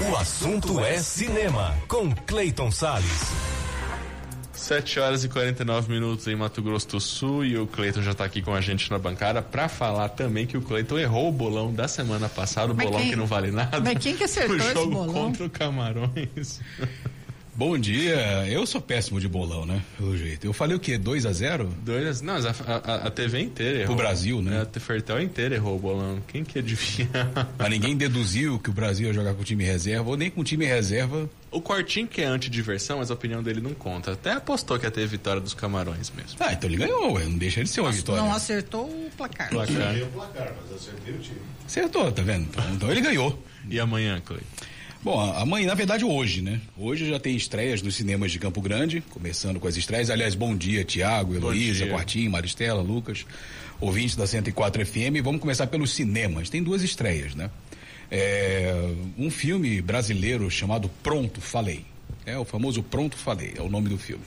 O assunto é cinema, com Clayton Sales. 7:49 em Mato Grosso do Sul, e o Clayton já tá aqui com a gente na bancada pra falar também que o Clayton errou o bolão da semana passada, o bolão que não vale nada. Mas quem que acertou esse bolão? O jogo contra o Camarões. Bom dia, eu sou péssimo de bolão, né? Pelo jeito. Eu falei o quê? 2-0? 2-0, não, mas a TV inteira errou. O Brasil, né? A Tefertel inteira errou o bolão. Quem que adivinha? Mas ninguém deduziu que o Brasil ia jogar com o time reserva, ou nem com o time reserva. O Cortinho, que é anti-diversão, mas a opinião dele não conta. Até apostou que ia ter vitória dos Camarões mesmo. Ah, então ele ganhou, ué. Não deixa ele ser uma vitória. Não acertou o placar. Eu acertei o placar, mas eu acertei o time. Acertou, tá vendo? Então ele ganhou. E amanhã, Cleiton? Bom, amanhã, na verdade hoje, né? Hoje já tem estreias nos cinemas de Campo Grande, começando com as estreias. Aliás, bom dia, Thiago, Heloisa, Quartinho, Maristela, Lucas, ouvintes da 104 FM. Vamos começar pelos cinemas. Tem duas estreias, né? Um filme brasileiro chamado Pronto, Falei. É o famoso Pronto, Falei, é o nome do filme.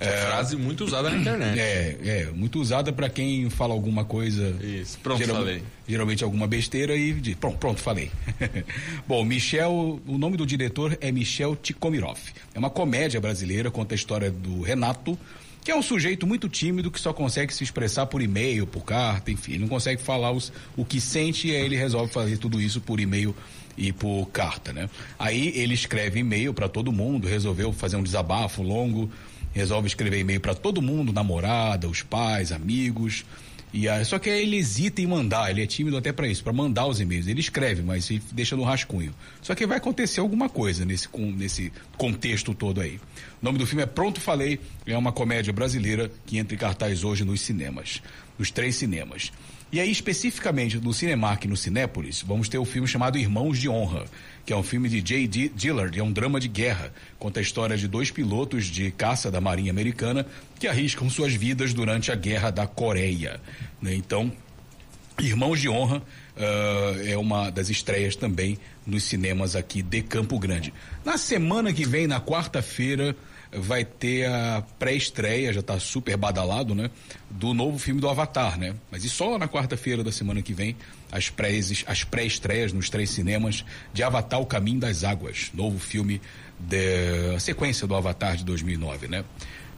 Frase muito usada na internet. Muito usada pra quem fala alguma coisa. Isso, pronto, falei. Geralmente alguma besteira e diz, pronto, falei. Bom, o nome do diretor é Michel Tikomiroff. É uma comédia brasileira, conta a história do Renato, que é um sujeito muito tímido que só consegue se expressar por e-mail, por carta, enfim, não consegue falar o que sente, e aí ele resolve fazer tudo isso por e-mail e por carta, né? Aí ele escreve e-mail para todo mundo, resolveu fazer um desabafo longo, resolve escrever e-mail para todo mundo, namorada, os pais, amigos, e aí, só que aí ele hesita em mandar, ele é tímido até para isso, para mandar os e-mails. Ele escreve, mas ele deixa no rascunho. Só que vai acontecer alguma coisa nesse contexto todo aí. O nome do filme é Pronto, Falei, é uma comédia brasileira que entra em cartaz hoje nos cinemas, nos 3 cinemas. E aí, especificamente no Cinemark e no Cinépolis, vamos ter o filme chamado Irmãos de Honra, que é um filme de J.D. Dillard, é um drama de guerra, conta a história de 2 pilotos de caça da Marinha Americana que arriscam suas vidas durante a Guerra da Coreia, né? Então, Irmãos de Honra é uma das estreias também nos cinemas aqui de Campo Grande. Na semana que vem, na quarta-feira, vai ter a pré-estreia, já tá super badalado, né? Do novo filme do Avatar, né? Mas e só na quarta-feira da semana que vem, as pré-estreias nos 3 cinemas de Avatar, O Caminho das Águas. Novo filme, a sequência do Avatar de 2009, né?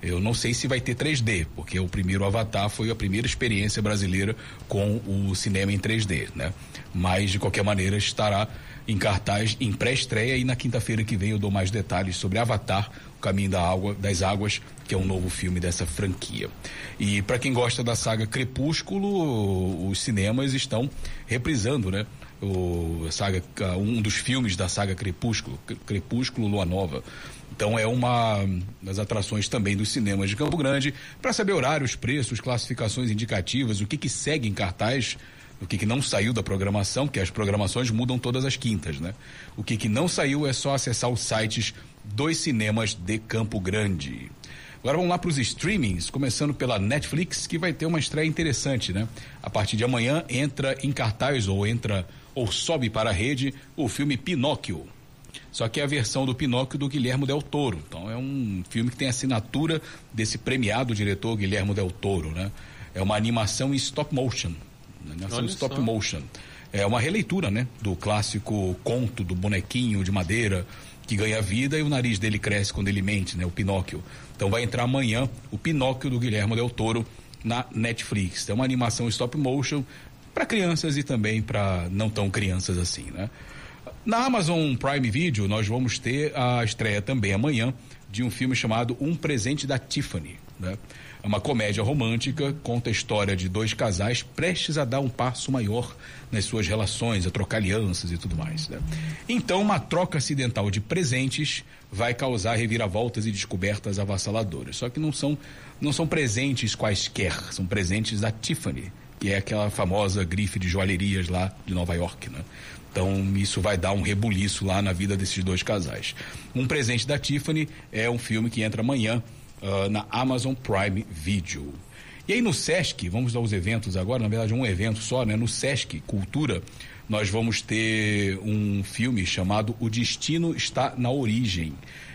Eu não sei se vai ter 3D, porque o primeiro Avatar foi a primeira experiência brasileira com o cinema em 3D, né? Mas, de qualquer maneira, estará em cartaz, em pré-estreia, e na quinta-feira que vem eu dou mais detalhes sobre Avatar, O Caminho das Águas, que é um novo filme dessa franquia. E para quem gosta da saga Crepúsculo, os cinemas estão reprisando, né? Um dos filmes da saga Crepúsculo, Lua Nova. Então é uma das atrações também dos cinemas de Campo Grande. Para saber horários, preços, classificações indicativas, o que segue em cartaz, o que não saiu da programação, porque as programações mudam todas as quintas, né? O que não saiu é só acessar os sites dos cinemas de Campo Grande. Agora vamos lá para os streamings, começando pela Netflix, que vai ter uma estreia interessante, né? A partir de amanhã entra em cartaz, ou sobe para a rede, o filme Pinóquio. Só que é a versão do Pinóquio do Guillermo del Toro. Então é um filme que tem a assinatura desse premiado diretor Guillermo del Toro, né? É uma animação em stop motion. É uma releitura, né? Do clássico conto do bonequinho de madeira que ganha vida e o nariz dele cresce quando ele mente, né? O Pinóquio. Então vai entrar amanhã o Pinóquio do Guillermo del Toro na Netflix. É uma animação stop motion para crianças e também para não tão crianças assim, né? Na Amazon Prime Video nós vamos ter a estreia também amanhã de um filme chamado Um Presente da Tiffany, né? É uma comédia romântica, conta a história de 2 casais prestes a dar um passo maior nas suas relações, a trocar alianças e tudo mais, né? Então, uma troca acidental de presentes vai causar reviravoltas e descobertas avassaladoras. Só que não são presentes quaisquer, são presentes da Tiffany, que é aquela famosa grife de joalherias lá de Nova York, né? Então, isso vai dar um rebuliço lá na vida desses 2 casais. Um Presente da Tiffany é um filme que entra amanhã na Amazon Prime Video. E aí no Sesc, vamos dar os eventos agora, na verdade um evento só, né? No Sesc Cultura, nós vamos ter um filme chamado O Destino Está na Origem.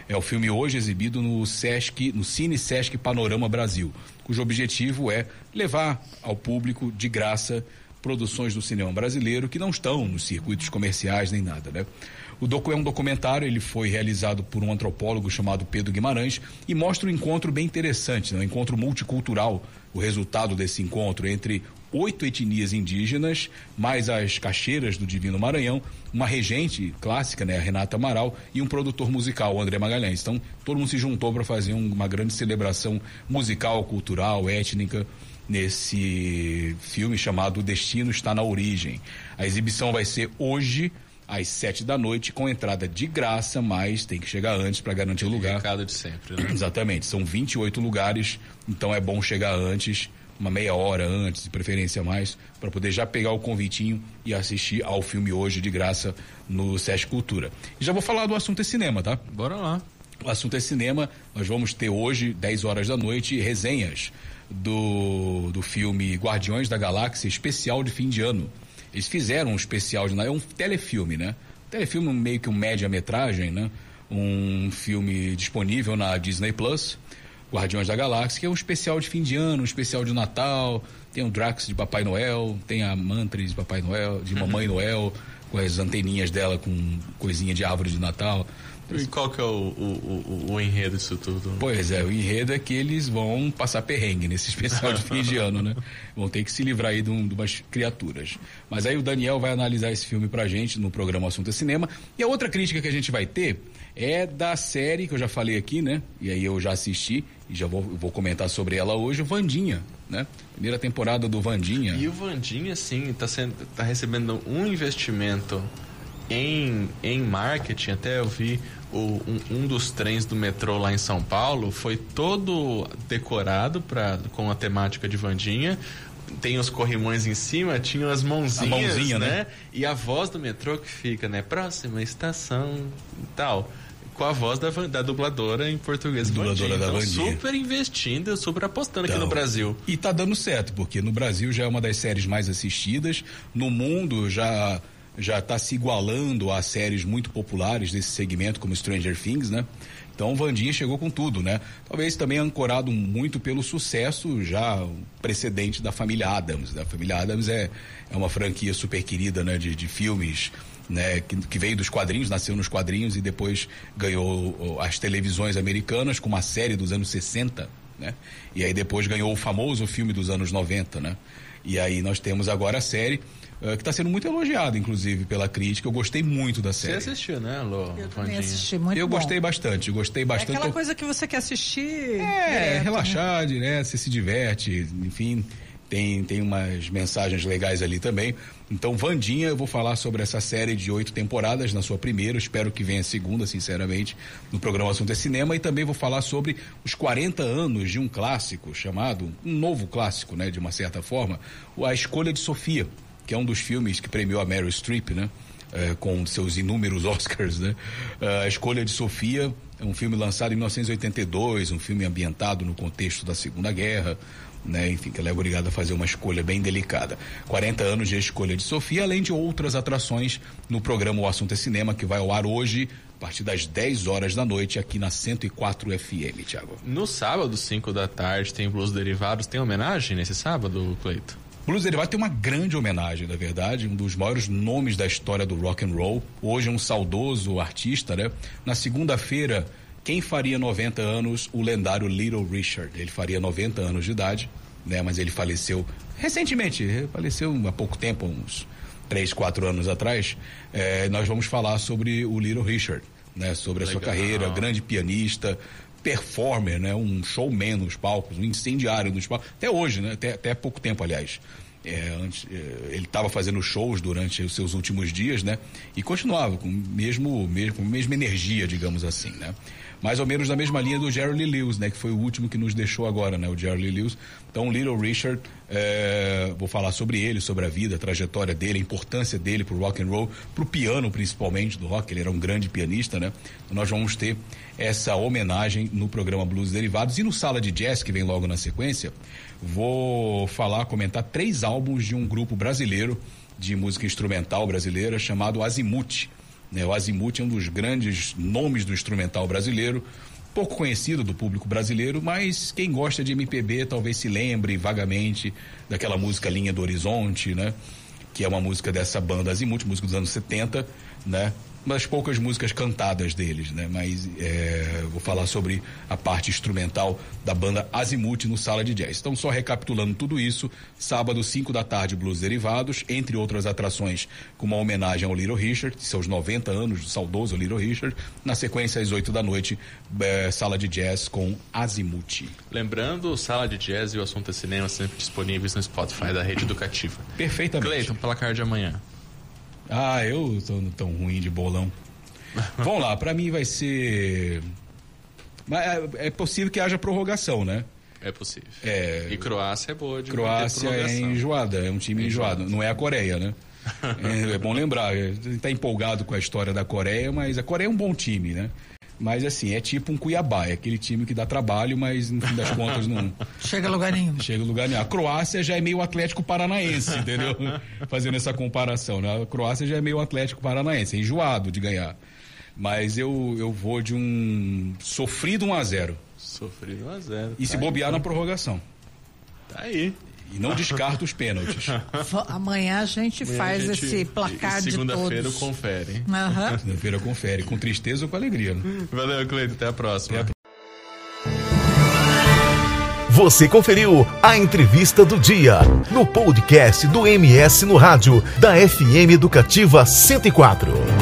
É o filme hoje exibido no Cine Sesc Panorama Brasil, cujo objetivo é levar ao público de graça produções do cinema brasileiro que não estão nos circuitos comerciais nem nada, né? O docu é um documentário, ele foi realizado por um antropólogo chamado Pedro Guimarães e mostra um encontro bem interessante, né? Um encontro multicultural, o resultado desse encontro entre 8 etnias indígenas, mais as caixeiras do Divino Maranhão, uma regente clássica, né, a Renata Amaral, e um produtor musical, o André Magalhães. Então, todo mundo se juntou para fazer uma grande celebração musical, cultural, étnica, nesse filme chamado O Destino Está na Origem. A exibição vai ser hoje, às 7 da noite, com entrada de graça, mas tem que chegar antes para garantir o lugar. Recado de sempre, né? Exatamente, são 28 lugares, então é bom chegar antes, uma meia hora antes, de preferência mais, para poder já pegar o convitinho e assistir ao filme hoje de graça no SESC Cultura. E já vou falar do assunto é cinema, tá? Bora lá. O assunto é cinema, nós vamos ter hoje, 10 horas da noite, resenhas do filme Guardiões da Galáxia, especial de fim de ano. Eles fizeram um especial, é um telefilme, né? Um telefilme meio que um média-metragem, né? Um filme disponível na Disney+, Guardiões da Galáxia, que é um especial de fim de ano, um especial de Natal, tem o Drax de Papai Noel, tem a Mantris de Papai Noel, de Mamãe Noel, com as anteninhas dela com coisinha de árvore de Natal. E qual que é o enredo disso tudo? Pois é, o enredo é que eles vão passar perrengue nesse especial de fim de ano, né? Vão ter que se livrar aí de umas criaturas. Mas aí o Daniel vai analisar esse filme pra gente no programa Assunto é Cinema. E a outra crítica que a gente vai ter é da série que eu já falei aqui, né? E aí eu já assisti e já vou comentar sobre ela hoje, o Wandinha, né? Primeira temporada do Wandinha. E o Wandinha, sim, tá recebendo um investimento em marketing. Até eu vi um dos trens do metrô lá em São Paulo foi todo decorado com a temática de Wandinha. Tem os corrimões em cima, tinham as mãozinhas, né? E a voz do metrô que fica, né? Próxima estação e tal. Com a voz da dubladora em português. Dubladora da Wandinha. Então, super investindo, super apostando então, aqui no Brasil. E tá dando certo, porque no Brasil já é uma das séries mais assistidas. No mundo já está se igualando a séries muito populares desse segmento, como Stranger Things, né? Então, Wandinha chegou com tudo, né? Talvez também ancorado muito pelo sucesso já precedente da Família Addams, né? A Família Addams é uma franquia super querida, né? De filmes, né? Que veio dos quadrinhos, nasceu nos quadrinhos e depois ganhou as televisões americanas com uma série dos anos 60, né? E aí depois ganhou o famoso filme dos anos 90, né? E aí nós temos agora a série que está sendo muito elogiado, inclusive, pela crítica. Eu gostei muito da série. Você assistiu, né, Lô? Eu também assisti, muito bom. Eu gostei bastante. É aquela coisa que você quer assistir. Direto, relaxar, né? Direto, você se diverte, enfim, tem umas mensagens legais ali também. Então, Wandinha, eu vou falar sobre essa série de 8 temporadas na sua primeira, espero que venha a segunda, sinceramente, no programa Assunto é Cinema, e também vou falar sobre os 40 anos de um clássico chamado, um novo clássico, né, de uma certa forma, A Escolha de Sofia, que é um dos filmes que premiou a Meryl Streep, né? Com seus inúmeros Oscars, né? A Escolha de Sofia é um filme lançado em 1982, um filme ambientado no contexto da Segunda Guerra, né? Enfim, que ela é obrigada a fazer uma escolha bem delicada. 40 anos de Escolha de Sofia, além de outras atrações no programa O Assunto é Cinema, que vai ao ar hoje, a partir das 10 horas da noite, aqui na 104 FM, Thiago. No sábado, 5 da tarde, tem Blues Derivados. Tem homenagem nesse sábado, Cleito? Blues Derivado tem uma grande homenagem, na verdade, um dos maiores nomes da história do rock and roll. Hoje é um saudoso artista, né? Na segunda-feira, quem faria 90 anos? O lendário Little Richard. Ele faria 90 anos de idade, né? Mas ele faleceu recentemente, faleceu há pouco tempo, uns 3-4 anos atrás. Nós vamos falar sobre o Little Richard, né? Sobre a sua carreira, grande pianista, performer, né? Um showman nos palcos, um incendiário nos palcos, até hoje, né? Até pouco tempo, aliás. Ele estava fazendo shows durante os seus últimos dias, né? E continuava com a mesma energia, digamos assim, né? Mais ou menos na mesma linha do Jerry Lee Lewis, né? Que foi o último que nos deixou agora, né? O Jerry Lee Lewis. Então, Little Richard, vou falar sobre ele, sobre a vida, a trajetória dele, a importância dele pro rock and roll, pro piano principalmente do rock. Ele era um grande pianista, né? Então, nós vamos ter essa homenagem no programa Blues Derivados. E no Sala de Jazz, que vem logo na sequência, vou comentar 3 álbuns de um grupo brasileiro de música instrumental brasileira chamado Azimuth. O Azimuth é um dos grandes nomes do instrumental brasileiro, pouco conhecido do público brasileiro, mas quem gosta de MPB talvez se lembre vagamente daquela música Linha do Horizonte, né? Que é uma música dessa banda Azimuth, música dos anos 70, né? Uma das poucas músicas cantadas deles, né? Mas vou falar sobre a parte instrumental da banda Azimuth no Sala de Jazz. Então, só recapitulando tudo isso, sábado, 5 da tarde, Blues Derivados, entre outras atrações, com uma homenagem ao Little Richard, seus 90 anos, do saudoso Little Richard. Na sequência, às 8 da noite, Sala de Jazz com Azimuth. Lembrando, Sala de Jazz e o Assunto é Cinema sempre disponíveis no Spotify da Rede Educativa. Perfeitamente. Clayton, placar de amanhã. Ah, eu tô tão ruim de bolão. Vamos lá, pra mim vai ser... É possível que haja prorrogação, né? É possível. E Croácia é boa de Croácia é enjoada, é um time enjoado. Não é a Coreia, né? É bom lembrar, tá empolgado com a história da Coreia, mas a Coreia é um bom time, né? Mas assim, é tipo um Cuiabá, é aquele time que dá trabalho, mas no fim das contas não... Chega a lugar nenhum. Chega a lugar nenhum. A Croácia já é meio Atlético Paranaense, entendeu? Fazendo essa comparação, né? A Croácia já é meio Atlético Paranaense, é enjoado de ganhar. Mas eu vou de um sofrido 1-0. Sofrido 1-0. E tá se bobear aí, na prorrogação. Tá aí. E não descarta os pênaltis. Amanhã a gente faz esse placar de todos. Segunda-feira confere. Uhum. Segunda-feira confere, com tristeza ou com alegria. Né? Valeu, Cleiton. Até a próxima. Você conferiu a entrevista do dia no podcast do MS no Rádio, da FM Educativa 104.